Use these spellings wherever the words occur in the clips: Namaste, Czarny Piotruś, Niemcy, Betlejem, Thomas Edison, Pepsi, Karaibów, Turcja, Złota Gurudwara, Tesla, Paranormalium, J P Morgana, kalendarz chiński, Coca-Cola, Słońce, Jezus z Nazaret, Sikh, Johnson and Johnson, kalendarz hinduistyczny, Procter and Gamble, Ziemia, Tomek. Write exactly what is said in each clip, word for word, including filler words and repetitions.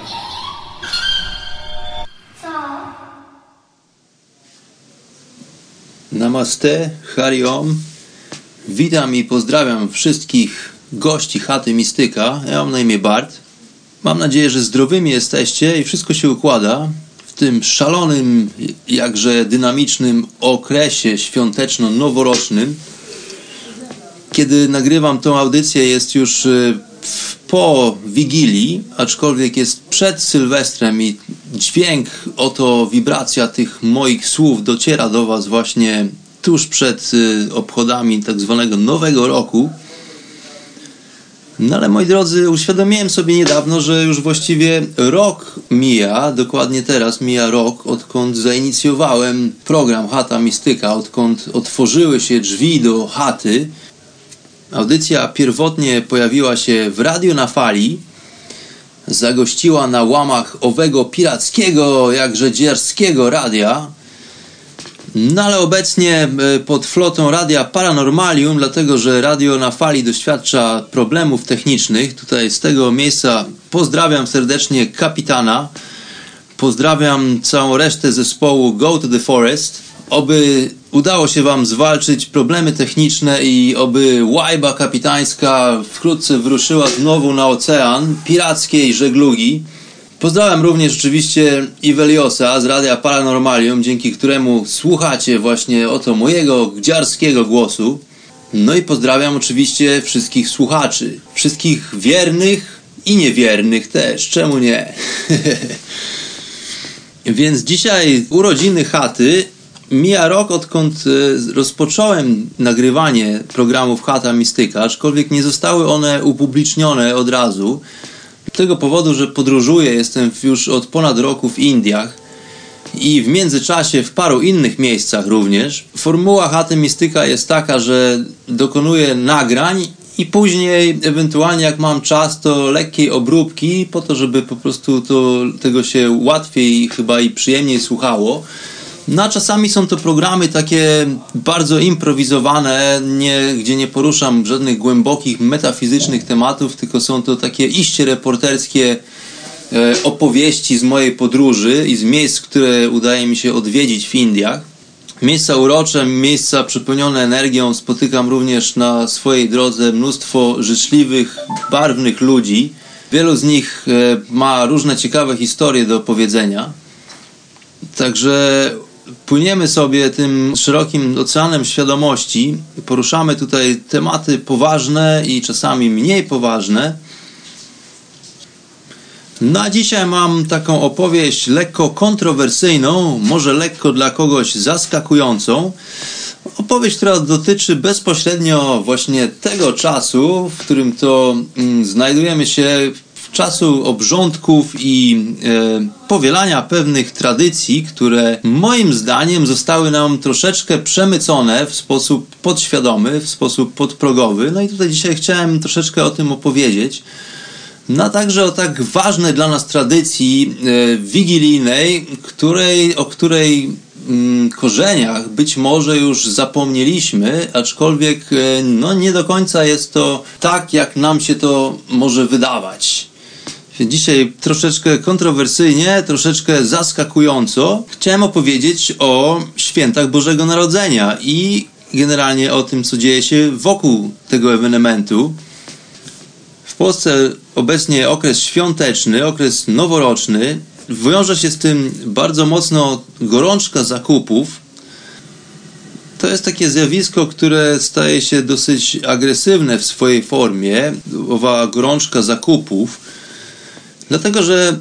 Co? Namaste, Hariom. Witam i pozdrawiam wszystkich gości Chaty Mistyka. Ja mam na imię Bart. Mam nadzieję, że zdrowymi jesteście i wszystko się układa w tym szalonym, jakże dynamicznym okresie świąteczno-noworocznym. Kiedy nagrywam tą audycję, jest już po Wigilii, aczkolwiek jest przed Sylwestrem i dźwięk, oto wibracja tych moich słów dociera do Was właśnie tuż przed obchodami tak zwanego Nowego Roku. No ale moi drodzy, uświadomiłem sobie niedawno, że już właściwie rok mija, dokładnie teraz mija rok, odkąd zainicjowałem program Chata Mistyka, odkąd otworzyły się drzwi do chaty. Audycja pierwotnie pojawiła się w Radiu na Fali, zagościła na łamach owego pirackiego, jakże dzierskiego radia, no ale obecnie pod flotą radia Paranormalium, dlatego że Radio na Fali doświadcza problemów technicznych. Tutaj z tego miejsca pozdrawiam serdecznie kapitana, pozdrawiam całą resztę zespołu Go to the Forest. Oby udało się Wam zwalczyć problemy techniczne i oby łajba kapitańska wkrótce wyruszyła znowu na ocean pirackiej żeglugi. Pozdrawiam również oczywiście Iweliosa z Radia Paranormalium, dzięki któremu słuchacie właśnie oto mojego gdziarskiego głosu. No i pozdrawiam oczywiście wszystkich słuchaczy, wszystkich wiernych i niewiernych też, czemu nie? Więc dzisiaj urodziny chaty. Mija rok, odkąd rozpocząłem nagrywanie programów Chata Mistyka, aczkolwiek nie zostały one upublicznione od razu. Z tego powodu, że podróżuję, jestem już od ponad roku w Indiach i w międzyczasie w paru innych miejscach również. Formuła Chaty Mistyka jest taka, że dokonuję nagrań i później ewentualnie jak mam czas, to lekkiej obróbki, po to, żeby po prostu to, tego się łatwiej chyba i przyjemniej słuchało. No a czasami są to programy takie bardzo improwizowane, nie, gdzie nie poruszam żadnych głębokich, metafizycznych tematów, tylko są to takie iście reporterskie e, opowieści z mojej podróży i z miejsc, które udaje mi się odwiedzić w Indiach. Miejsca urocze, miejsca przepełnione energią. Spotykam również na swojej drodze mnóstwo życzliwych, barwnych ludzi. Wielu z nich e, ma różne ciekawe historie do opowiedzenia. Także płyniemy sobie tym szerokim oceanem świadomości, poruszamy tutaj tematy poważne i czasami mniej poważne. Na dzisiaj mam taką opowieść lekko kontrowersyjną, może lekko dla kogoś zaskakującą. Opowieść, która dotyczy bezpośrednio właśnie tego czasu, w którym to mm, znajdujemy się, czasu obrządków i e, powielania pewnych tradycji, które moim zdaniem zostały nam troszeczkę przemycone w sposób podświadomy, w sposób podprogowy. No i tutaj dzisiaj chciałem troszeczkę o tym opowiedzieć. No a także o tak ważnej dla nas tradycji e, wigilijnej, której, o której mm, korzeniach być może już zapomnieliśmy, aczkolwiek e, no, nie do końca jest to tak, jak nam się to może wydawać. Dzisiaj troszeczkę kontrowersyjnie, troszeczkę zaskakująco chciałem opowiedzieć o świętach Bożego Narodzenia i generalnie o tym, co dzieje się wokół tego ewenementu. W Polsce obecnie okres świąteczny, okres noworoczny. Wiąże się z tym bardzo mocno gorączka zakupów. To jest takie zjawisko, które staje się dosyć agresywne w swojej formie, owa gorączka zakupów, dlatego że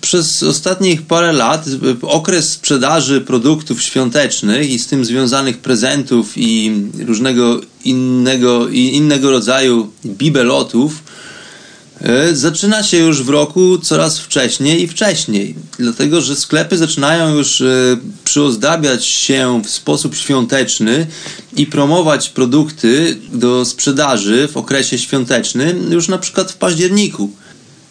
przez ostatnich parę lat okres sprzedaży produktów świątecznych i z tym związanych prezentów i różnego innego, i innego rodzaju bibelotów zaczyna się już w roku coraz wcześniej i wcześniej, dlatego że sklepy zaczynają już przyozdabiać się w sposób świąteczny i promować produkty do sprzedaży w okresie świątecznym już na przykład w październiku,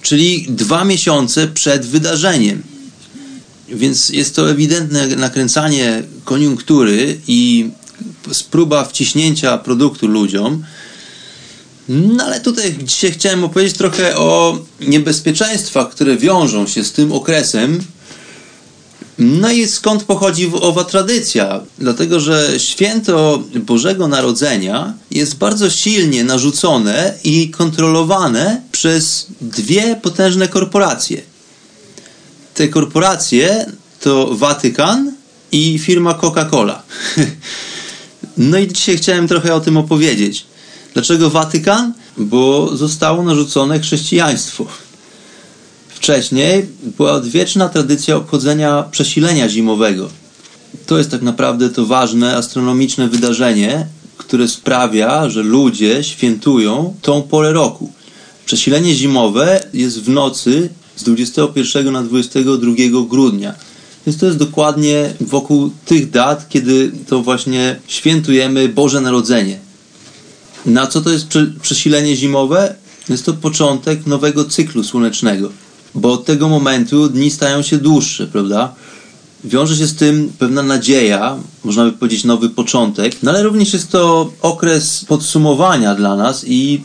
czyli dwa miesiące przed wydarzeniem. Więc jest to ewidentne nakręcanie koniunktury i próba wciśnięcia produktu ludziom. No ale tutaj dzisiaj chciałem opowiedzieć trochę o niebezpieczeństwach, które wiążą się z tym okresem. No i skąd pochodzi owa tradycja? Dlatego, że święto Bożego Narodzenia jest bardzo silnie narzucone i kontrolowane przez dwie potężne korporacje. Te korporacje to Watykan i firma Coca-Cola. No i dzisiaj chciałem trochę o tym opowiedzieć. Dlaczego Watykan? Bo zostało narzucone chrześcijaństwo. Wcześniej była odwieczna tradycja obchodzenia przesilenia zimowego. To jest tak naprawdę to ważne astronomiczne wydarzenie, które sprawia, że ludzie świętują tą porę roku. Przesilenie zimowe jest w nocy z dwudziestego pierwszego na dwudziestego drugiego grudnia. Więc to jest dokładnie wokół tych dat, kiedy to właśnie świętujemy Boże Narodzenie. Na co to jest przesilenie zimowe? Jest to początek nowego cyklu słonecznego, bo od tego momentu dni stają się dłuższe, prawda? Wiąże się z tym pewna nadzieja, można by powiedzieć nowy początek, no ale również jest to okres podsumowania dla nas i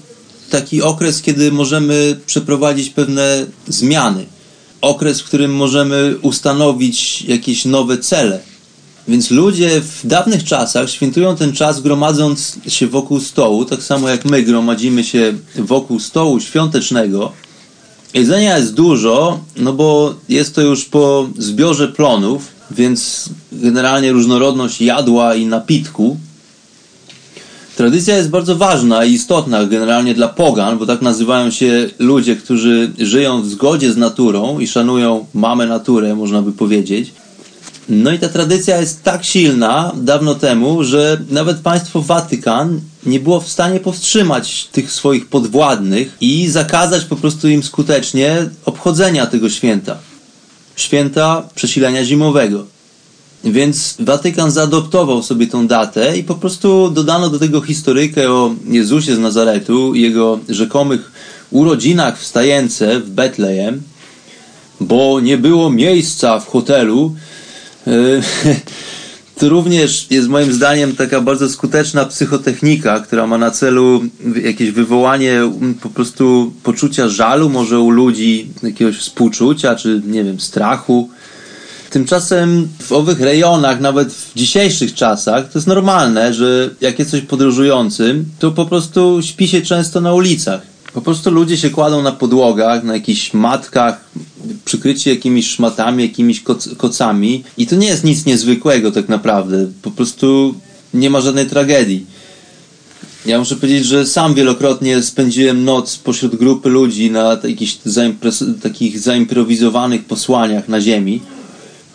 taki okres, kiedy możemy przeprowadzić pewne zmiany. Okres, w którym możemy ustanowić jakieś nowe cele. Więc ludzie w dawnych czasach świętują ten czas gromadząc się wokół stołu, tak samo jak my gromadzimy się wokół stołu świątecznego. Jedzenia jest dużo, no bo jest to już po zbiorze plonów, więc generalnie różnorodność jadła i napitku. Tradycja jest bardzo ważna i istotna generalnie dla pogan, bo tak nazywają się ludzie, którzy żyją w zgodzie z naturą i szanują mamę naturę, można by powiedzieć. No i ta tradycja jest tak silna dawno temu, że nawet państwo Watykan nie było w stanie powstrzymać tych swoich podwładnych i zakazać po prostu im skutecznie obchodzenia tego święta. Święta przesilenia zimowego. Więc Watykan zaadoptował sobie tą datę i po prostu dodano do tego historykę o Jezusie z Nazaretu i jego rzekomych urodzinach w stajence w Betlejem, bo nie było miejsca w hotelu. To również jest moim zdaniem taka bardzo skuteczna psychotechnika, która ma na celu jakieś wywołanie po prostu poczucia żalu, może u ludzi jakiegoś współczucia, czy nie wiem, strachu. Tymczasem w owych rejonach, nawet w dzisiejszych czasach, to jest normalne, że jak jest coś podróżującym, to po prostu śpi się często na ulicach. Po prostu ludzie się kładą na podłogach, na jakichś matkach, przykryci jakimiś szmatami, jakimiś koc- kocami i to nie jest nic niezwykłego tak naprawdę, po prostu nie ma żadnej tragedii. Ja muszę powiedzieć, że sam wielokrotnie spędziłem noc pośród grupy ludzi na jakichś zaimpres- takich zaimprowizowanych posłaniach na ziemi,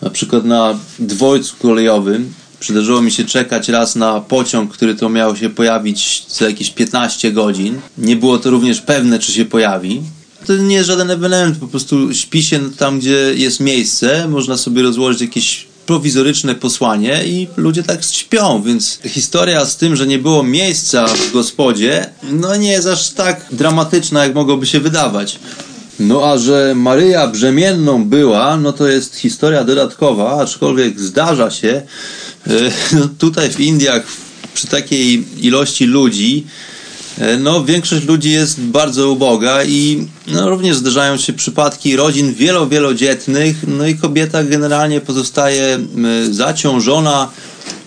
na przykład na dworcu kolejowym. Przydarzyło mi się czekać raz na pociąg, który to miał się pojawić za jakieś piętnaście godzin. Nie było to również pewne, czy się pojawi. To nie jest żaden ewenement, po prostu śpi się tam, gdzie jest miejsce, można sobie rozłożyć jakieś prowizoryczne posłanie i ludzie tak śpią, więc historia z tym, że nie było miejsca w gospodzie, no nie jest aż tak dramatyczna, jak mogłoby się wydawać. No a że Maryja brzemienną była, no to jest historia dodatkowa, aczkolwiek zdarza się yy, no tutaj w Indiach przy takiej ilości ludzi, yy, no większość ludzi jest bardzo uboga i no, również zdarzają się przypadki rodzin wielo, wielodzietnych, no i kobieta generalnie pozostaje yy, zaciążona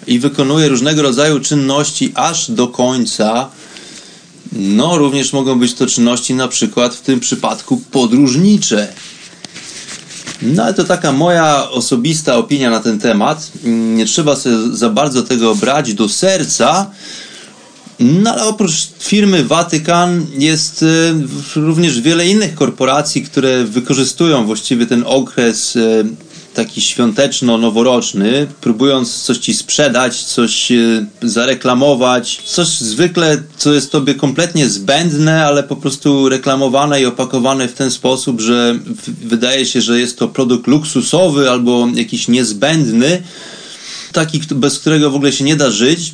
i wykonuje różnego rodzaju czynności aż do końca. No, również mogą być to czynności na przykład w tym przypadku podróżnicze. No ale to taka moja osobista opinia na ten temat. Nie trzeba sobie za bardzo tego brać do serca. No ale oprócz firmy Watykan jest również wiele innych korporacji, które wykorzystują właściwie ten okres taki świąteczno-noworoczny, próbując coś ci sprzedać, coś zareklamować, coś zwykle, co jest tobie kompletnie zbędne, ale po prostu reklamowane i opakowane w ten sposób, że wydaje się, że jest to produkt luksusowy albo jakiś niezbędny, taki, bez którego w ogóle się nie da żyć.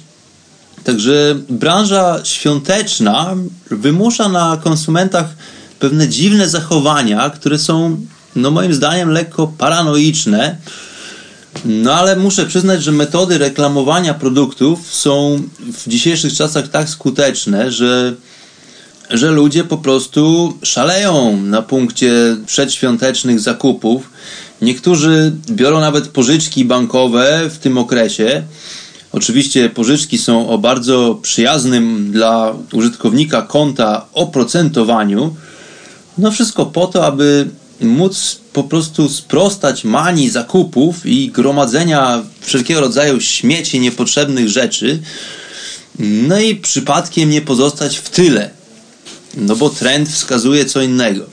Także branża świąteczna wymusza na konsumentach pewne dziwne zachowania, które są, no moim zdaniem, lekko paranoiczne. No ale muszę przyznać, że metody reklamowania produktów są w dzisiejszych czasach tak skuteczne, że, że ludzie po prostu szaleją na punkcie przedświątecznych zakupów. Niektórzy biorą nawet pożyczki bankowe w tym okresie. Oczywiście pożyczki są o bardzo przyjaznym dla użytkownika konta oprocentowaniu. No wszystko po to, aby móc po prostu sprostać manii zakupów i gromadzenia wszelkiego rodzaju śmieci, niepotrzebnych rzeczy. No i przypadkiem nie pozostać w tyle. No bo trend wskazuje co innego.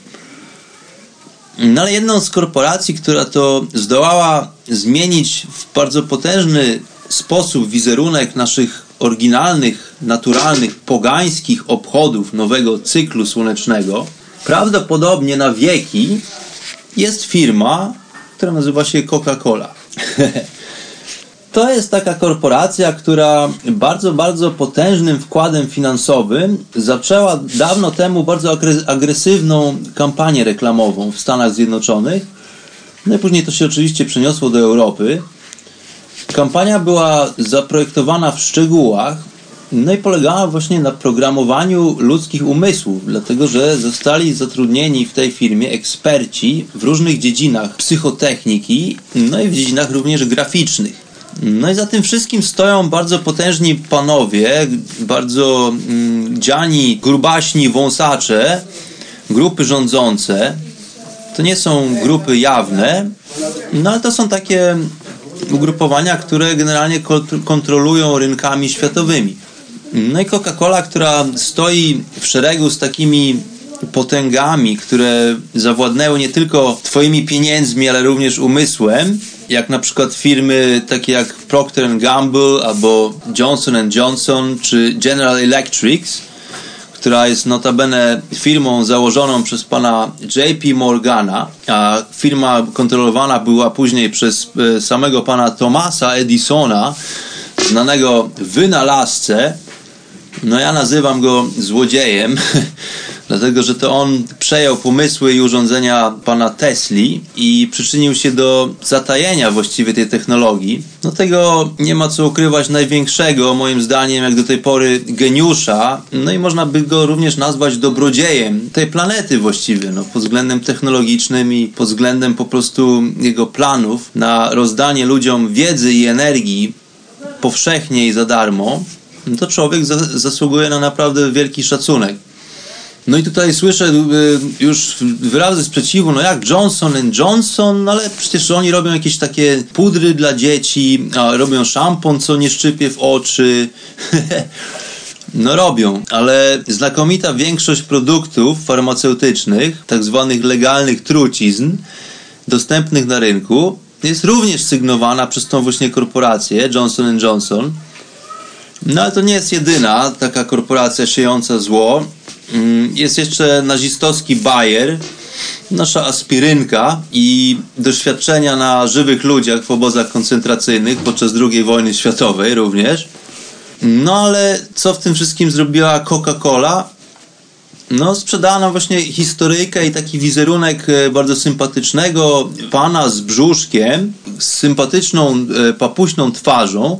No ale jedną z korporacji, która to zdołała zmienić w bardzo potężny sposób wizerunek naszych oryginalnych, naturalnych, pogańskich obchodów nowego cyklu słonecznego, prawdopodobnie na wieki, jest firma, która nazywa się Coca-Cola. To jest taka korporacja, która bardzo, bardzo potężnym wkładem finansowym zaczęła dawno temu bardzo agresywną kampanię reklamową w Stanach Zjednoczonych. No i później to się oczywiście przeniosło do Europy. Kampania była zaprojektowana w szczegółach, no i polegała właśnie na programowaniu ludzkich umysłów, dlatego że zostali zatrudnieni w tej firmie eksperci w różnych dziedzinach psychotechniki, no i w dziedzinach również graficznych. No i za tym wszystkim stoją bardzo potężni panowie, bardzo mm, dziani, grubaśni wąsacze, grupy rządzące. To nie są grupy jawne, no ale to są takie ugrupowania, które generalnie kontrolują rynkami światowymi. No i Coca-Cola, która stoi w szeregu z takimi potęgami, które zawładnęły nie tylko twoimi pieniędzmi, ale również umysłem, jak na przykład firmy takie jak Procter and Gamble albo Johnson and Johnson czy General Electric, która jest notabene firmą założoną przez pana J P Morgana, a firma kontrolowana była później przez samego pana Thomasa Edisona, znanego wynalazcę. No ja nazywam go złodziejem, dlatego że to on przejął pomysły i urządzenia pana Tesli i przyczynił się do zatajenia właściwie tej technologii. No tego nie ma co ukrywać, największego moim zdaniem jak do tej pory geniusza, no i można by go również nazwać dobrodziejem tej planety właściwie, no pod względem technologicznym i pod względem po prostu jego planów na rozdanie ludziom wiedzy i energii powszechnie i za darmo. No to człowiek zasługuje na naprawdę wielki szacunek. No i tutaj słyszę już wyrazy sprzeciwu, no jak Johnson and Johnson, ale przecież oni robią jakieś takie pudry dla dzieci, robią szampon, co nie szczypie w oczy. No robią, ale znakomita większość produktów farmaceutycznych, tak zwanych legalnych trucizn, dostępnych na rynku, jest również sygnowana przez tą właśnie korporację Johnson and Johnson. No ale to nie jest jedyna taka korporacja siejąca zło. Jest jeszcze nazistowski Bayer, nasza aspirynka i doświadczenia na żywych ludziach w obozach koncentracyjnych podczas drugiej wojny światowej również. No ale co w tym wszystkim zrobiła Coca-Cola? No sprzedała nam właśnie historyjkę i taki wizerunek bardzo sympatycznego pana z brzuszkiem, z sympatyczną papuśną twarzą,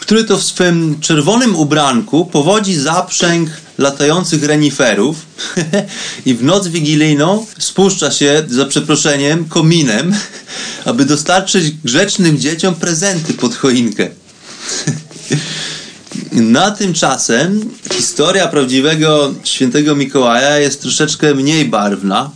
który to w swym czerwonym ubranku powodzi zaprzęg latających reniferów i w noc wigilijną spuszcza się, za przeproszeniem, kominem, aby dostarczyć grzecznym dzieciom prezenty pod choinkę. Na tymczasem historia prawdziwego świętego Mikołaja jest troszeczkę mniej barwna.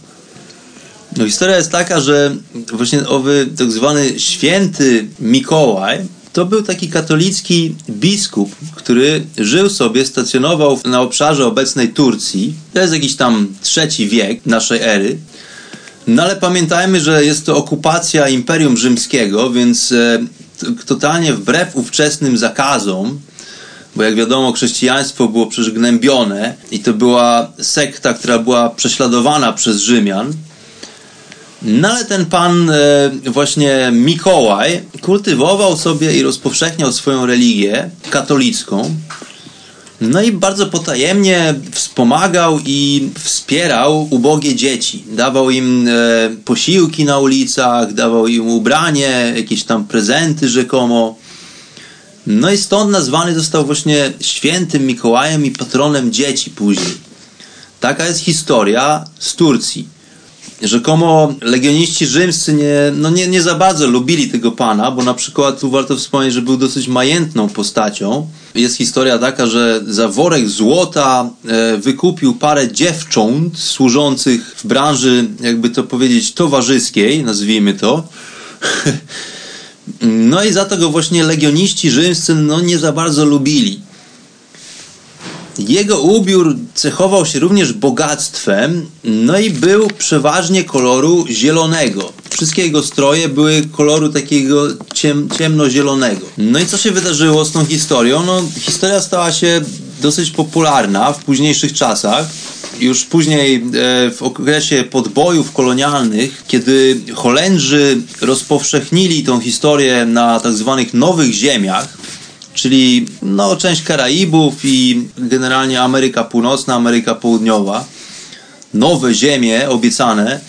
No, historia jest taka, że właśnie owy tak zwany święty Mikołaj to był taki katolicki biskup, który żył sobie, stacjonował na obszarze obecnej Turcji. To jest jakiś tam trzeci wiek naszej ery. No ale pamiętajmy, że jest to okupacja Imperium Rzymskiego, więc e, totalnie wbrew ówczesnym zakazom, bo jak wiadomo chrześcijaństwo było przecież gnębione i to była sekta, która była prześladowana przez Rzymian. No ale ten pan e, właśnie Mikołaj kultywował sobie i rozpowszechniał swoją religię katolicką. No i bardzo potajemnie wspomagał i wspierał ubogie dzieci. Dawał im e, posiłki na ulicach, dawał im ubranie, jakieś tam prezenty rzekomo. No i stąd nazwany został właśnie świętym Mikołajem i patronem dzieci później. Taka jest historia z Turcji. Rzekomo legioniści rzymscy nie, no nie, nie za bardzo lubili tego pana, bo na przykład tu warto wspomnieć, że był dosyć majętną postacią. Jest historia taka, że za worek złota e, wykupił parę dziewcząt służących w branży, jakby to powiedzieć, towarzyskiej, nazwijmy to. No i za to go właśnie legioniści rzymscy no nie za bardzo lubili. Jego ubiór cechował się również bogactwem, no i był przeważnie koloru zielonego. Wszystkie jego stroje były koloru takiego ciem, ciemnozielonego. No i co się wydarzyło z tą historią? No, historia stała się dosyć popularna w późniejszych czasach. Już później e, w okresie podbojów kolonialnych, kiedy Holendrzy rozpowszechnili tą historię na tak zwanych nowych ziemiach, czyli no, część Karaibów i generalnie Ameryka Północna, Ameryka Południowa. Nowe ziemie obiecane.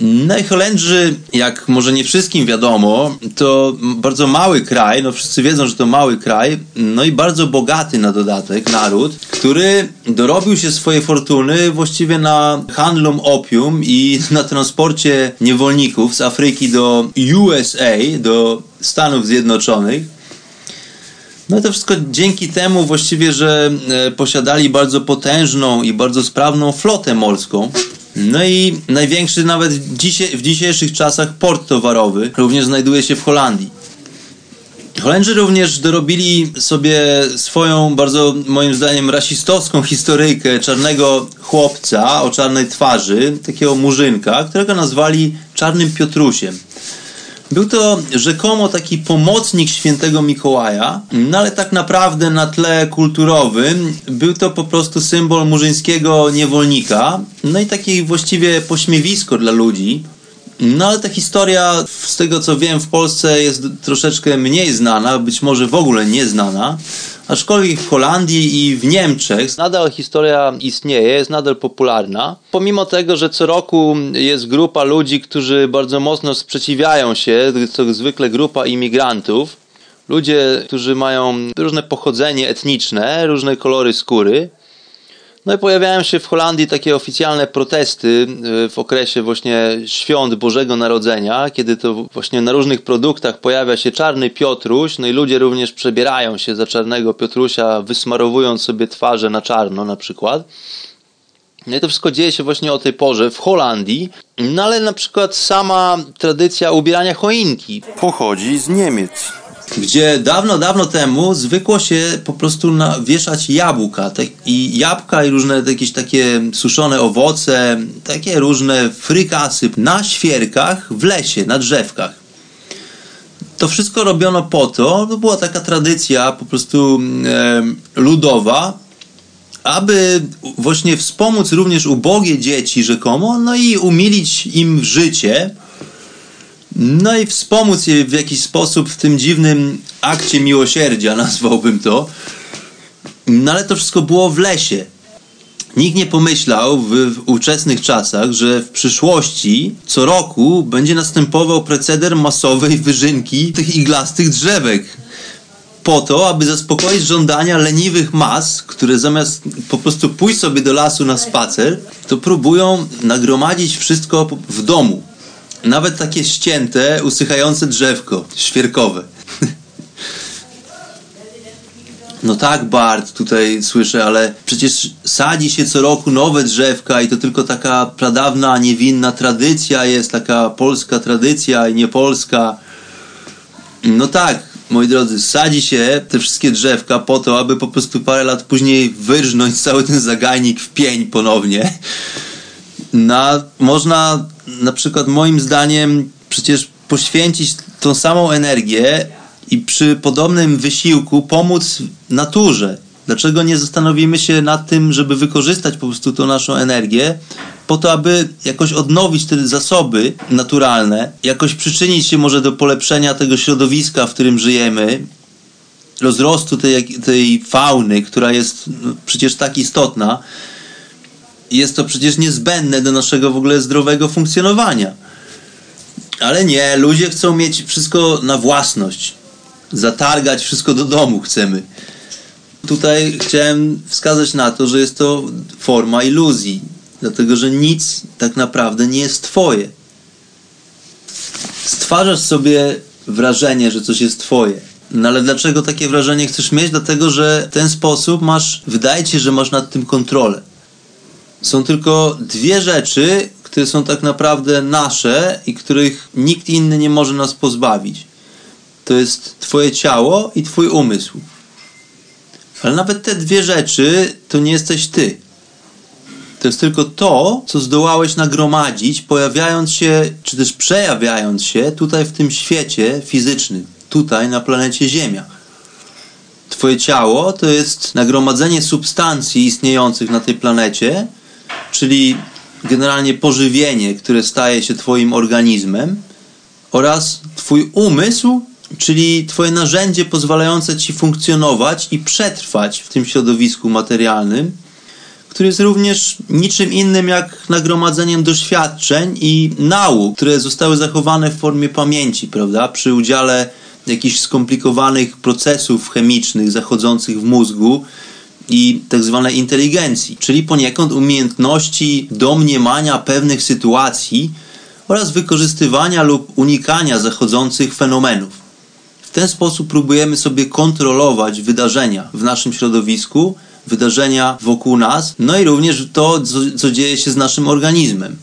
No i Holendrzy, jak może nie wszystkim wiadomo, to bardzo mały kraj, no wszyscy wiedzą, że to mały kraj, no i bardzo bogaty na dodatek naród, który dorobił się swojej fortuny właściwie na handlu opium i na transporcie niewolników z Afryki do U S A, do Stanów Zjednoczonych. No i to wszystko dzięki temu właściwie, że posiadali bardzo potężną i bardzo sprawną flotę morską. No i największy nawet w dzisiejszych czasach port towarowy również znajduje się w Holandii. Holendrzy również dorobili sobie swoją bardzo, moim zdaniem, rasistowską historyjkę czarnego chłopca o czarnej twarzy, takiego murzynka, którego nazwali Czarnym Piotrusiem. Był to rzekomo taki pomocnik świętego Mikołaja, no ale tak naprawdę na tle kulturowym był to po prostu symbol murzyńskiego niewolnika, no i takie właściwie pośmiewisko dla ludzi. No ale ta historia, z tego co wiem, w Polsce jest troszeczkę mniej znana, być może w ogóle nieznana, aczkolwiek w Holandii i w Niemczech nadal historia istnieje, jest nadal popularna. Pomimo tego, że co roku jest grupa ludzi, którzy bardzo mocno sprzeciwiają się, to zwykle grupa imigrantów, ludzie, którzy mają różne pochodzenie etniczne, różne kolory skóry. No i pojawiają się w Holandii takie oficjalne protesty w okresie właśnie świąt Bożego Narodzenia, kiedy to właśnie na różnych produktach pojawia się Czarny Piotruś, no i ludzie również przebierają się za Czarnego Piotrusia, wysmarowując sobie twarze na czarno na przykład. No i to wszystko dzieje się właśnie o tej porze w Holandii, no ale na przykład sama tradycja ubierania choinki pochodzi z Niemiec, gdzie dawno, dawno temu zwykło się po prostu wieszać jabłka. Tak, i jabłka i różne jakieś takie suszone owoce, takie różne frykasy na świerkach w lesie, na drzewkach. To wszystko robiono po to, to była taka tradycja po prostu e, ludowa, aby właśnie wspomóc również ubogie dzieci rzekomo, no i umilić im życie. No i wspomóc je w jakiś sposób w tym dziwnym akcie miłosierdzia, nazwałbym to. No ale to wszystko było w lesie. Nikt nie pomyślał w, w ówczesnych czasach, że w przyszłości co roku będzie następował proceder masowej wyżynki tych iglastych drzewek. Po to, aby zaspokoić żądania leniwych mas, które zamiast po prostu pójść sobie do lasu na spacer, to próbują nagromadzić wszystko w domu. Nawet takie ścięte, usychające drzewko, świerkowe. No tak, Bart, tutaj słyszę, ale przecież sadzi się co roku nowe drzewka i to tylko taka pradawna, niewinna tradycja jest, taka polska tradycja i nie polska. No tak, moi drodzy, sadzi się te wszystkie drzewka po to, aby po prostu parę lat później wyrżnąć cały ten zagajnik w pień ponownie. Na, można na przykład moim zdaniem przecież poświęcić tą samą energię i przy podobnym wysiłku pomóc naturze. Dlaczego nie zastanowimy się nad tym, żeby wykorzystać po prostu tą naszą energię po to, aby jakoś odnowić te zasoby naturalne, jakoś przyczynić się może do polepszenia tego środowiska, w którym żyjemy, rozrostu tej, tej fauny, która jest przecież tak istotna. Jest to przecież niezbędne do naszego w ogóle zdrowego funkcjonowania. Ale nie, ludzie chcą mieć wszystko na własność. Zatargać wszystko do domu chcemy. Tutaj chciałem wskazać na to, że jest to forma iluzji. Dlatego, że nic tak naprawdę nie jest twoje. Stwarzasz sobie wrażenie, że coś jest twoje. No ale dlaczego takie wrażenie chcesz mieć? Dlatego, że w ten sposób masz, wydaje ci się, że masz nad tym kontrolę. Są tylko dwie rzeczy, które są tak naprawdę nasze i których nikt inny nie może nas pozbawić. To jest twoje ciało i twój umysł. Ale nawet te dwie rzeczy to nie jesteś ty. To jest tylko to, co zdołałeś nagromadzić, pojawiając się, czy też przejawiając się tutaj w tym świecie fizycznym, tutaj na planecie Ziemia. Twoje ciało to jest nagromadzenie substancji istniejących na tej planecie, czyli generalnie pożywienie, które staje się twoim organizmem, oraz twój umysł, czyli twoje narzędzie pozwalające ci funkcjonować i przetrwać w tym środowisku materialnym, który jest również niczym innym jak nagromadzeniem doświadczeń i nauk, które zostały zachowane w formie pamięci, prawda, przy udziale jakichś skomplikowanych procesów chemicznych zachodzących w mózgu i tak zwanej inteligencji, czyli poniekąd umiejętności domniemania pewnych sytuacji oraz wykorzystywania lub unikania zachodzących fenomenów. W ten sposób próbujemy sobie kontrolować wydarzenia w naszym środowisku, wydarzenia wokół nas, no i również to, co, co dzieje się z naszym organizmem.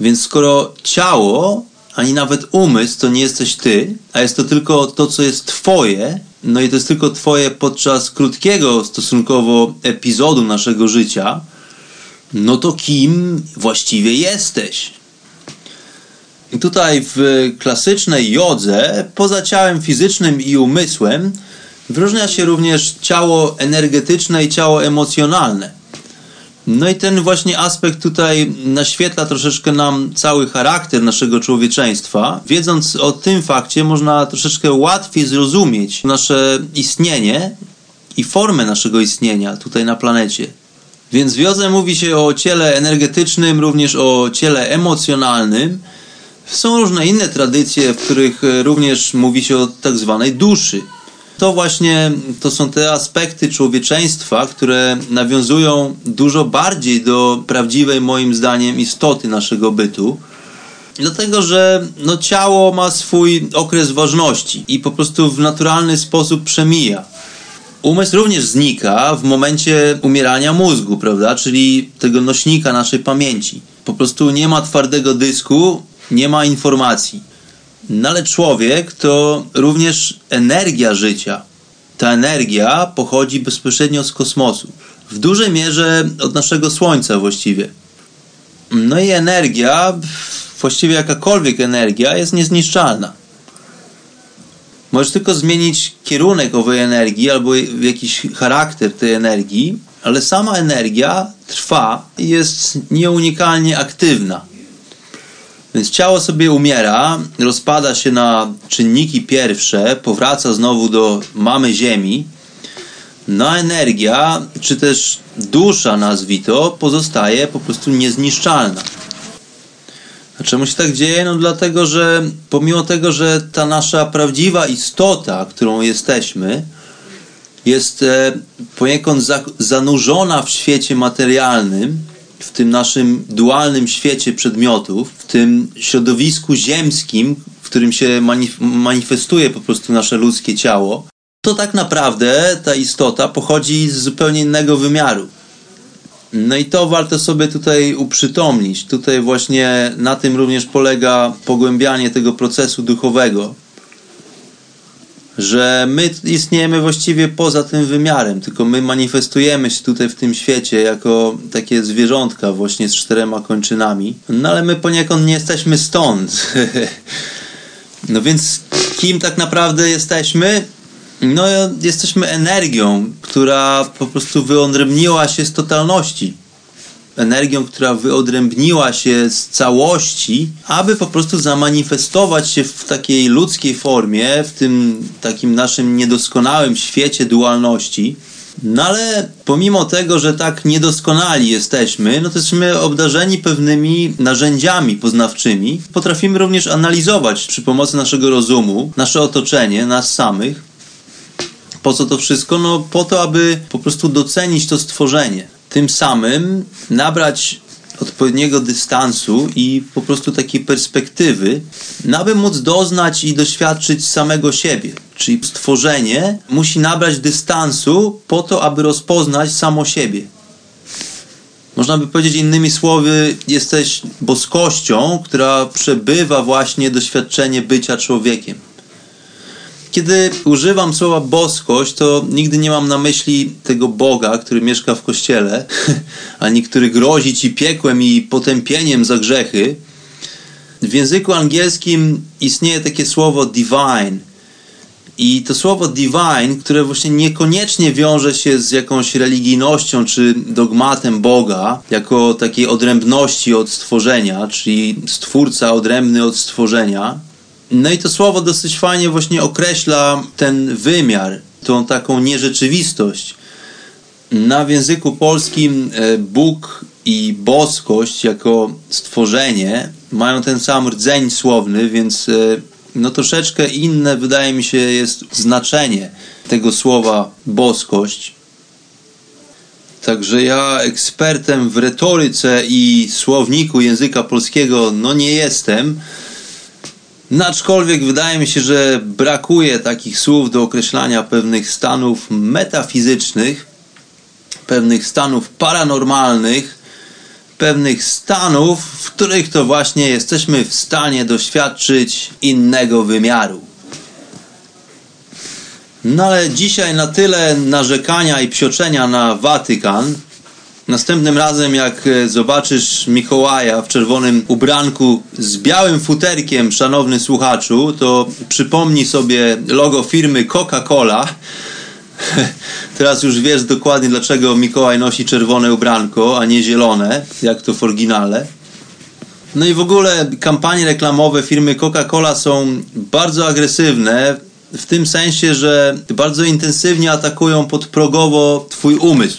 Więc skoro ciało, ani nawet umysł to nie jesteś ty, a jest to tylko to, co jest twoje, no i to jest tylko twoje podczas krótkiego stosunkowo epizodu naszego życia, no to kim właściwie jesteś? I tutaj w klasycznej jodze, poza ciałem fizycznym i umysłem, wyróżnia się również ciało energetyczne i ciało emocjonalne. No i ten właśnie aspekt tutaj naświetla troszeczkę nam cały charakter naszego człowieczeństwa. Wiedząc o tym fakcie, można troszeczkę łatwiej zrozumieć nasze istnienie i formę naszego istnienia tutaj na planecie. Więc w jodze mówi się o ciele energetycznym, również o ciele emocjonalnym. Są różne inne tradycje, w których również mówi się o tak zwanej duszy. To właśnie to są te aspekty człowieczeństwa, które nawiązują dużo bardziej do prawdziwej, moim zdaniem, istoty naszego bytu. Dlatego, że no, ciało ma swój okres ważności i po prostu w naturalny sposób przemija. Umysł również znika w momencie umierania mózgu, prawda? Czyli tego nośnika naszej pamięci. Po prostu nie ma twardego dysku, nie ma informacji. No ale człowiek to również energia życia. Ta energia pochodzi bezpośrednio z kosmosu. W dużej mierze od naszego Słońca właściwie. No i energia, właściwie jakakolwiek energia, jest niezniszczalna. Możesz tylko zmienić kierunek owej energii albo jakiś charakter tej energii, ale sama energia trwa i jest nieunikalnie aktywna. Więc ciało sobie umiera, rozpada się na czynniki pierwsze, powraca znowu do mamy Ziemi. No a energia, czy też dusza nazwito, pozostaje po prostu niezniszczalna. A czemu się tak dzieje? No dlatego, że pomimo tego, że ta nasza prawdziwa istota, którą jesteśmy, jest poniekąd zanurzona w świecie materialnym, w tym naszym dualnym świecie przedmiotów, w tym środowisku ziemskim, w którym się manif- manifestuje po prostu nasze ludzkie ciało, to tak naprawdę ta istota pochodzi z zupełnie innego wymiaru. No i to warto sobie tutaj uprzytomnić. Tutaj właśnie na tym również polega pogłębianie tego procesu duchowego, że my istniejemy właściwie poza tym wymiarem, tylko my manifestujemy się tutaj w tym świecie jako takie zwierzątka właśnie z czterema kończynami, no ale my poniekąd nie jesteśmy stąd. No więc kim tak naprawdę jesteśmy? No jesteśmy energią, która po prostu wyodrębniła się z totalności. Energią, która wyodrębniła się z całości, aby po prostu zamanifestować się w takiej ludzkiej formie, w tym takim naszym niedoskonałym świecie dualności. No ale pomimo tego, że tak niedoskonali jesteśmy, no to jesteśmy obdarzeni pewnymi narzędziami poznawczymi. Potrafimy również analizować przy pomocy naszego rozumu, nasze otoczenie, nas samych. Po co to wszystko? No po to, aby po prostu docenić to stworzenie. Tym samym nabrać odpowiedniego dystansu i po prostu takiej perspektywy, no aby móc doznać i doświadczyć samego siebie. Czyli stworzenie musi nabrać dystansu po to, aby rozpoznać samo siebie. Można by powiedzieć innymi słowy, jesteś boskością, która przebywa właśnie doświadczenie bycia człowiekiem. Kiedy używam słowa boskość, to nigdy nie mam na myśli tego Boga, który mieszka w kościele, ani który grozi ci piekłem i potępieniem za grzechy. W języku angielskim istnieje takie słowo divine. I to słowo divine, które właśnie niekoniecznie wiąże się z jakąś religijnością czy dogmatem Boga, jako takiej odrębności od stworzenia, czyli stwórca odrębny od stworzenia. No i to słowo dosyć fajnie właśnie określa ten wymiar, tą taką nierzeczywistość. Na języku polskim Bóg i boskość jako stworzenie mają ten sam rdzeń słowny, więc no troszeczkę inne wydaje mi się jest znaczenie tego słowa boskość. Także ja ekspertem w retoryce i słowniku języka polskiego no nie jestem. No aczkolwiek wydaje mi się, że brakuje takich słów do określania pewnych stanów metafizycznych, pewnych stanów paranormalnych, pewnych stanów, w których to właśnie jesteśmy w stanie doświadczyć innego wymiaru. No ale dzisiaj na tyle narzekania i psioczenia na Watykan. Następnym razem, jak zobaczysz Mikołaja w czerwonym ubranku z białym futerkiem, szanowny słuchaczu, to przypomnij sobie logo firmy Coca-Cola. Teraz już wiesz dokładnie, dlaczego Mikołaj nosi czerwone ubranko, a nie zielone, jak to w oryginale. No i w ogóle kampanie reklamowe firmy Coca-Cola są bardzo agresywne, w tym sensie, że bardzo intensywnie atakują podprogowo twój umysł.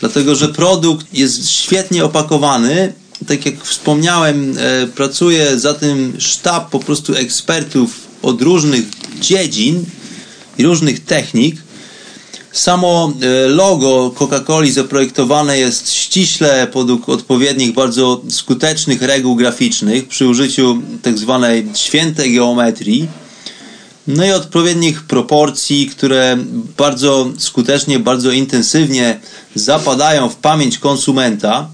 Dlatego, że produkt jest świetnie opakowany. Tak jak wspomniałem, e, pracuje za tym sztab po prostu ekspertów od różnych dziedzin i różnych technik. Samo e, logo Coca-Coli zaprojektowane jest ściśle pod odpowiednich, bardzo skutecznych reguł graficznych przy użyciu tak zwanej świętej geometrii. No i odpowiednich proporcji, które bardzo skutecznie, bardzo intensywnie zapadają w pamięć konsumenta.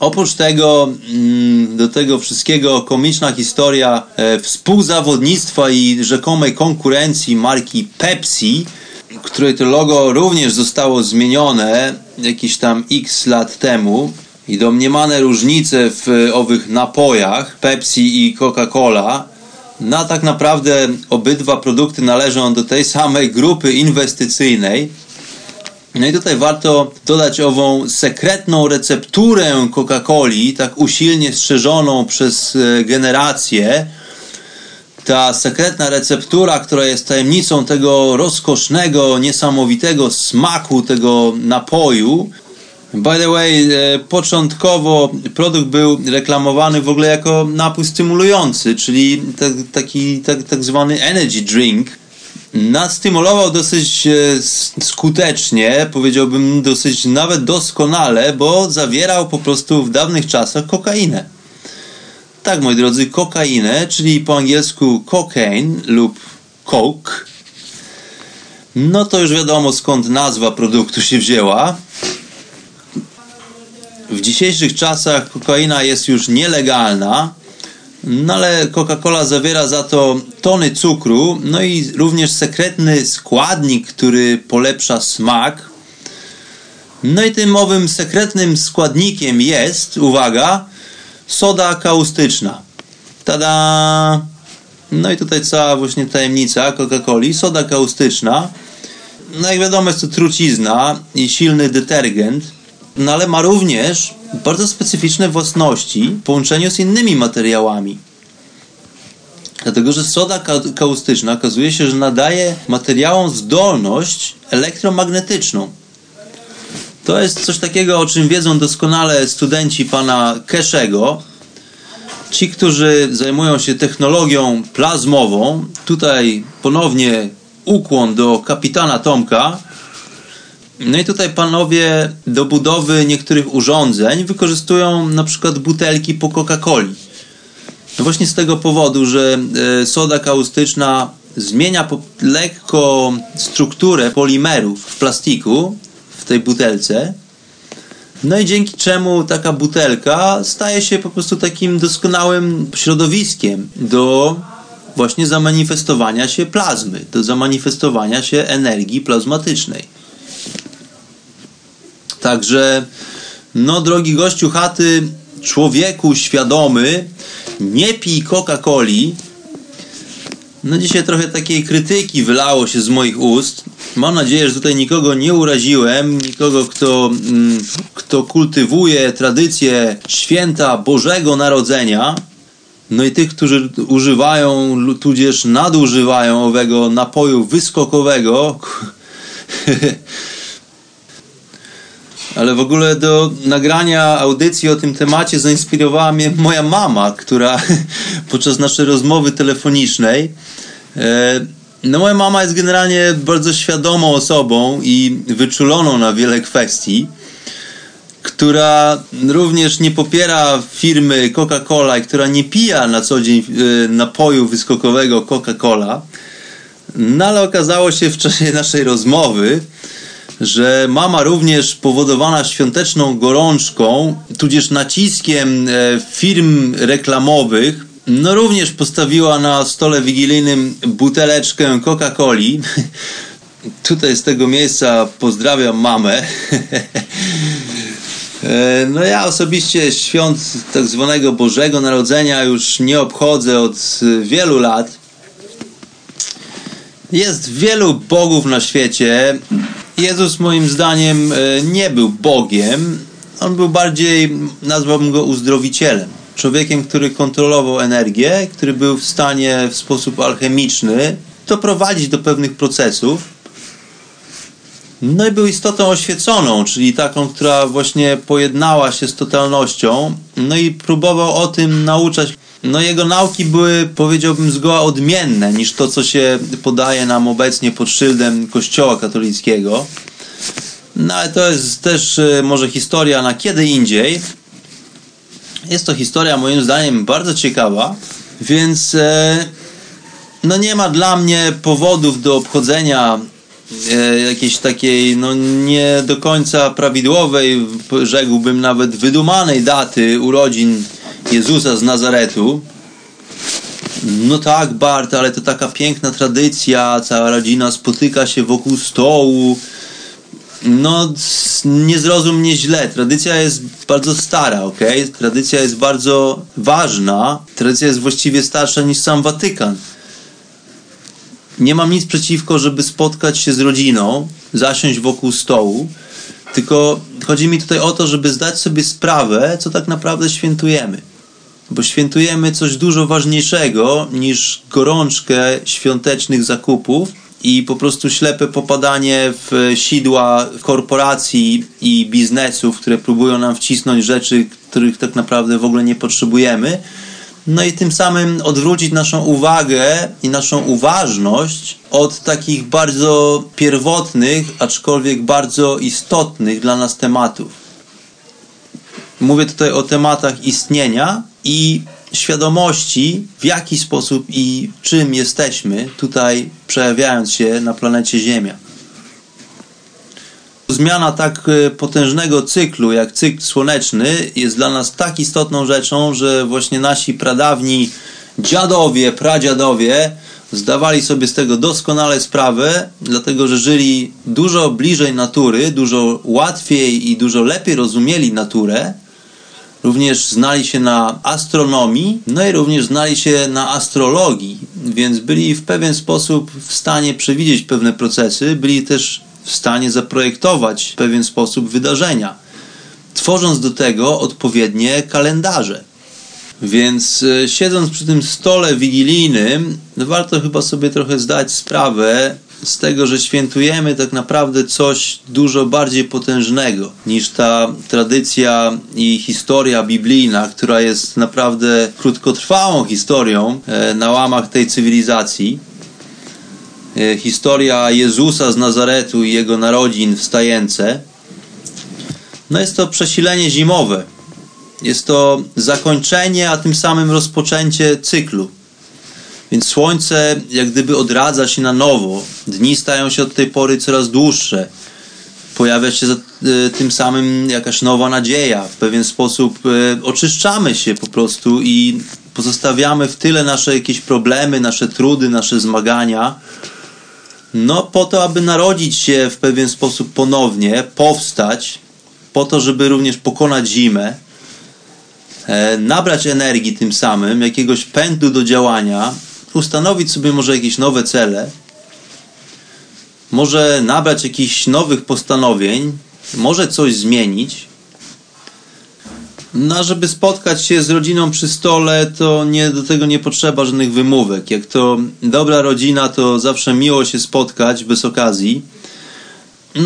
Oprócz tego, do tego wszystkiego komiczna historia współzawodnictwa i rzekomej konkurencji marki Pepsi, której to logo również zostało zmienione jakieś tam x lat temu. I domniemane różnice w owych napojach Pepsi i Coca-Cola. No tak naprawdę obydwa produkty należą do tej samej grupy inwestycyjnej. No i tutaj warto dodać ową sekretną recepturę Coca-Coli, tak usilnie strzeżoną przez generacje. Ta sekretna receptura, która jest tajemnicą tego rozkosznego, niesamowitego smaku tego napoju. By the way, początkowo produkt był reklamowany w ogóle jako napój stymulujący, czyli taki tak, tak zwany energy drink. Nastymulował dosyć skutecznie, powiedziałbym dosyć nawet doskonale, bo zawierał po prostu w dawnych czasach kokainę. Tak, moi drodzy, kokainę, czyli po angielsku cocaine lub coke. No to już wiadomo, skąd nazwa produktu się wzięła. W dzisiejszych czasach kokaina jest już nielegalna, no ale Coca-Cola zawiera za to tony cukru, no i również sekretny składnik, który polepsza smak. No i tym owym sekretnym składnikiem jest, uwaga, soda kaustyczna. Tada! No i tutaj cała właśnie tajemnica Coca-Coli, soda kaustyczna. No jak wiadomo, jest to trucizna i silny detergent, no ale ma również bardzo specyficzne własności w połączeniu z innymi materiałami. Dlatego, że soda ka kaustyczna okazuje się, że nadaje materiałom zdolność elektromagnetyczną. To jest coś takiego, o czym wiedzą doskonale studenci pana Keszego. Ci, którzy zajmują się technologią plazmową, tutaj ponownie ukłon do kapitana Tomka. No i tutaj panowie do budowy niektórych urządzeń wykorzystują na przykład butelki po Coca-Coli. No właśnie z tego powodu, że soda kaustyczna zmienia lekko strukturę polimerów w plastiku w tej butelce. No i dzięki czemu taka butelka staje się po prostu takim doskonałym środowiskiem do właśnie zamanifestowania się plazmy, do zamanifestowania się energii plazmatycznej. Także, no drogi gościu chaty, człowieku świadomy, nie pij Coca-Coli. No dzisiaj trochę takiej krytyki wylało się z moich ust. Mam nadzieję, że tutaj nikogo nie uraziłem, nikogo, kto, mm, kto kultywuje tradycję święta Bożego Narodzenia. No i tych, którzy używają, tudzież nadużywają owego napoju wyskokowego. Ale w ogóle do nagrania audycji o tym temacie zainspirowała mnie moja mama, która podczas naszej rozmowy telefonicznej... No moja mama jest generalnie bardzo świadomą osobą i wyczuloną na wiele kwestii, która również nie popiera firmy Coca-Cola i która nie pija na co dzień napoju wyskokowego Coca-Cola. No ale okazało się w czasie naszej rozmowy, że mama również powodowana świąteczną gorączką, tudzież naciskiem firm reklamowych, no również postawiła na stole wigilijnym buteleczkę Coca-Coli. Tutaj z tego miejsca pozdrawiam mamę. No ja osobiście świąt tak zwanego Bożego Narodzenia już nie obchodzę od wielu lat. Jest wielu bogów na świecie. Jezus moim zdaniem nie był Bogiem. On był bardziej, nazwałbym go uzdrowicielem. Człowiekiem, który kontrolował energię, który był w stanie w sposób alchemiczny doprowadzić do pewnych procesów. No i był istotą oświeconą, czyli taką, która właśnie pojednała się z totalnością. No i próbował o tym nauczać. No jego nauki były, powiedziałbym, zgoła odmienne niż to, co się podaje nam obecnie pod szyldem Kościoła katolickiego. No ale to jest też może historia na kiedy indziej. Jest to historia moim zdaniem bardzo ciekawa, więc e, no nie ma dla mnie powodów do obchodzenia e, jakiejś takiej no nie do końca prawidłowej, rzekłbym nawet wydumanej daty urodzin Jezusa z Nazaretu. No tak, Bart, ale to taka piękna tradycja, cała rodzina spotyka się wokół stołu. No, nie zrozum mnie źle. Tradycja jest bardzo stara, ok? Tradycja jest bardzo ważna. Tradycja jest właściwie starsza niż sam Watykan. Nie mam nic przeciwko, żeby spotkać się z rodziną, zasiąść wokół stołu. Tylko chodzi mi tutaj o to, żeby zdać sobie sprawę, co tak naprawdę świętujemy. Bo świętujemy coś dużo ważniejszego niż gorączkę świątecznych zakupów i po prostu ślepe popadanie w sidła korporacji i biznesów, które próbują nam wcisnąć rzeczy, których tak naprawdę w ogóle nie potrzebujemy. No i tym samym odwrócić naszą uwagę i naszą uważność od takich bardzo pierwotnych, aczkolwiek bardzo istotnych dla nas tematów. Mówię tutaj o tematach istnienia i świadomości, w jaki sposób i czym jesteśmy tutaj, przejawiając się na planecie Ziemia. zmiana tak potężnego cyklu jak cykl słoneczny jest dla nas tak istotną rzeczą, że właśnie nasi pradawni dziadowie, pradziadowie zdawali sobie z tego doskonale sprawę, dlatego że żyli dużo bliżej natury, dużo łatwiej i dużo lepiej rozumieli naturę. Również znali się na astronomii, no i również znali się na astrologii, więc byli w pewien sposób w stanie przewidzieć pewne procesy, byli też w stanie zaprojektować w pewien sposób wydarzenia, tworząc do tego odpowiednie kalendarze. Więc siedząc przy tym stole wigilijnym, no warto chyba sobie trochę zdać sprawę z tego, że świętujemy tak naprawdę coś dużo bardziej potężnego niż ta tradycja i historia biblijna, która jest naprawdę krótkotrwałą historią na łamach tej cywilizacji. Historia Jezusa z Nazaretu i jego narodzin w stajence. No jest to przesilenie zimowe. Jest to zakończenie, a tym samym rozpoczęcie cyklu. Więc słońce jak gdyby odradza się na nowo. Dni stają się od tej pory coraz dłuższe. Pojawia się za, y, tym samym jakaś nowa nadzieja. W pewien sposób y, oczyszczamy się po prostu i pozostawiamy w tyle nasze jakieś problemy, nasze trudy, nasze zmagania. No po to, aby narodzić się w pewien sposób ponownie, powstać. Po to, żeby również pokonać zimę. E, nabrać energii tym samym, jakiegoś pędu do działania, ustanowić sobie może jakieś nowe cele, może nabrać jakichś nowych postanowień, może coś zmienić. No, a żeby spotkać się z rodziną przy stole, to nie, do tego nie potrzeba żadnych wymówek. Jak to dobra rodzina, to zawsze miło się spotkać bez okazji.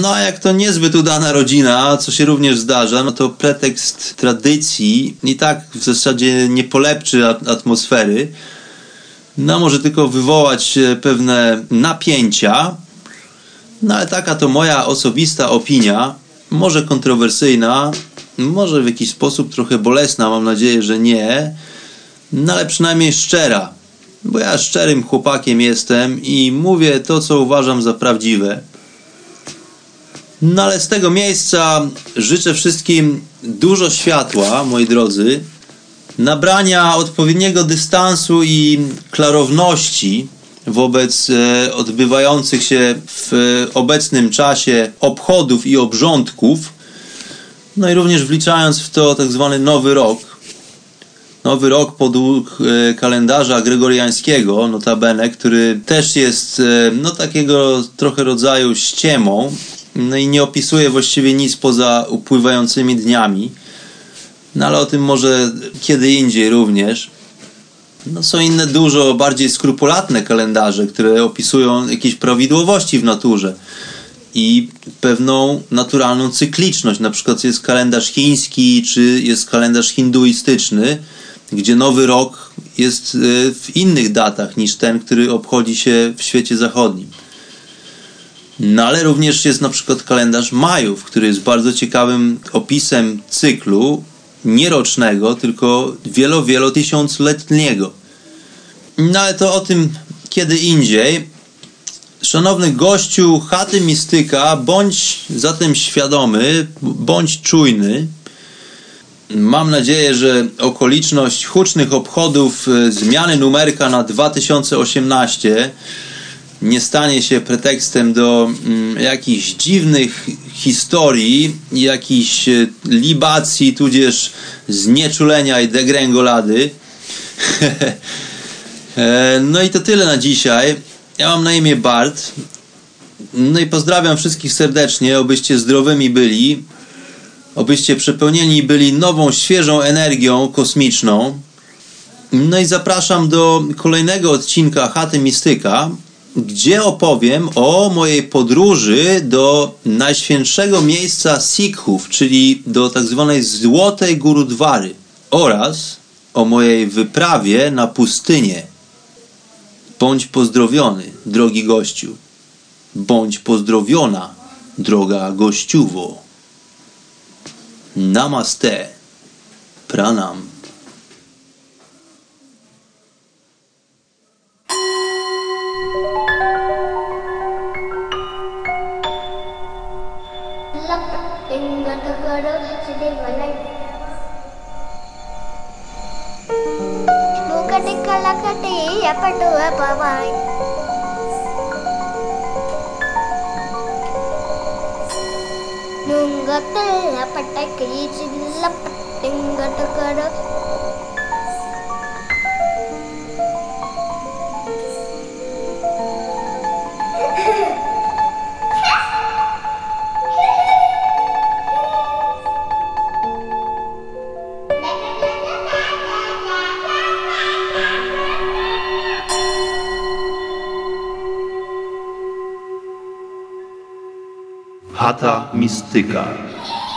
No a jak to niezbyt udana rodzina, co się również zdarza, no to pretekst tradycji i tak w zasadzie nie polepszy atmosfery. No może tylko wywołać pewne napięcia. No ale taka to moja osobista opinia, może kontrowersyjna, może w jakiś sposób trochę bolesna, mam nadzieję, że nie. No ale przynajmniej szczera, bo ja szczerym chłopakiem jestem i mówię to, co uważam za prawdziwe. No ale z tego miejsca życzę wszystkim dużo światła, moi drodzy, nabrania odpowiedniego dystansu i klarowności wobec e, odbywających się w e, obecnym czasie obchodów i obrządków, no i również wliczając w to tak zwany Nowy Rok. Nowy Rok podług e, kalendarza gregoriańskiego, notabene, który też jest e, no takiego trochę rodzaju ściemą. No i nie opisuje właściwie nic poza upływającymi dniami. No ale o tym może kiedy indziej również. No są inne dużo bardziej skrupulatne kalendarze, które opisują jakieś prawidłowości w naturze. I pewną naturalną cykliczność. Na przykład jest kalendarz chiński, czy jest kalendarz hinduistyczny, gdzie nowy rok jest w innych datach niż ten, który obchodzi się w świecie zachodnim. No ale również jest na przykład kalendarz majów, który jest bardzo ciekawym opisem cyklu, nie rocznego, tylko wielo, wielotysiącletniego. No ale to o tym kiedy indziej. Szanowny gościu Chaty Mistyka, bądź zatem świadomy, bądź czujny. Mam nadzieję, że okoliczność hucznych obchodów zmiany numerka na dwa tysiące osiemnaście nie stanie się pretekstem do mm, jakichś dziwnych historii, jakichś y, libacji, tudzież znieczulenia i degrengolady. e, no i to tyle na dzisiaj. Ja mam na imię Bart. No i pozdrawiam wszystkich serdecznie, obyście zdrowymi byli, obyście przepełnieni byli nową, świeżą energią kosmiczną. No i zapraszam do kolejnego odcinka Chaty Mistyka, gdzie opowiem o mojej podróży do najświętszego miejsca Sikhów, czyli do tak zwanej Złotej Gurudwary, oraz o mojej wyprawie na pustynię. Bądź pozdrowiony, drogi gościu. Bądź pozdrowiona, droga gościuwo. Namaste. Pranam. luck in Nakagoro City Valley. Mukati kalakati yapatu apavai. Nungatal apataki chilup in Nakagoro. Chata Mistyka.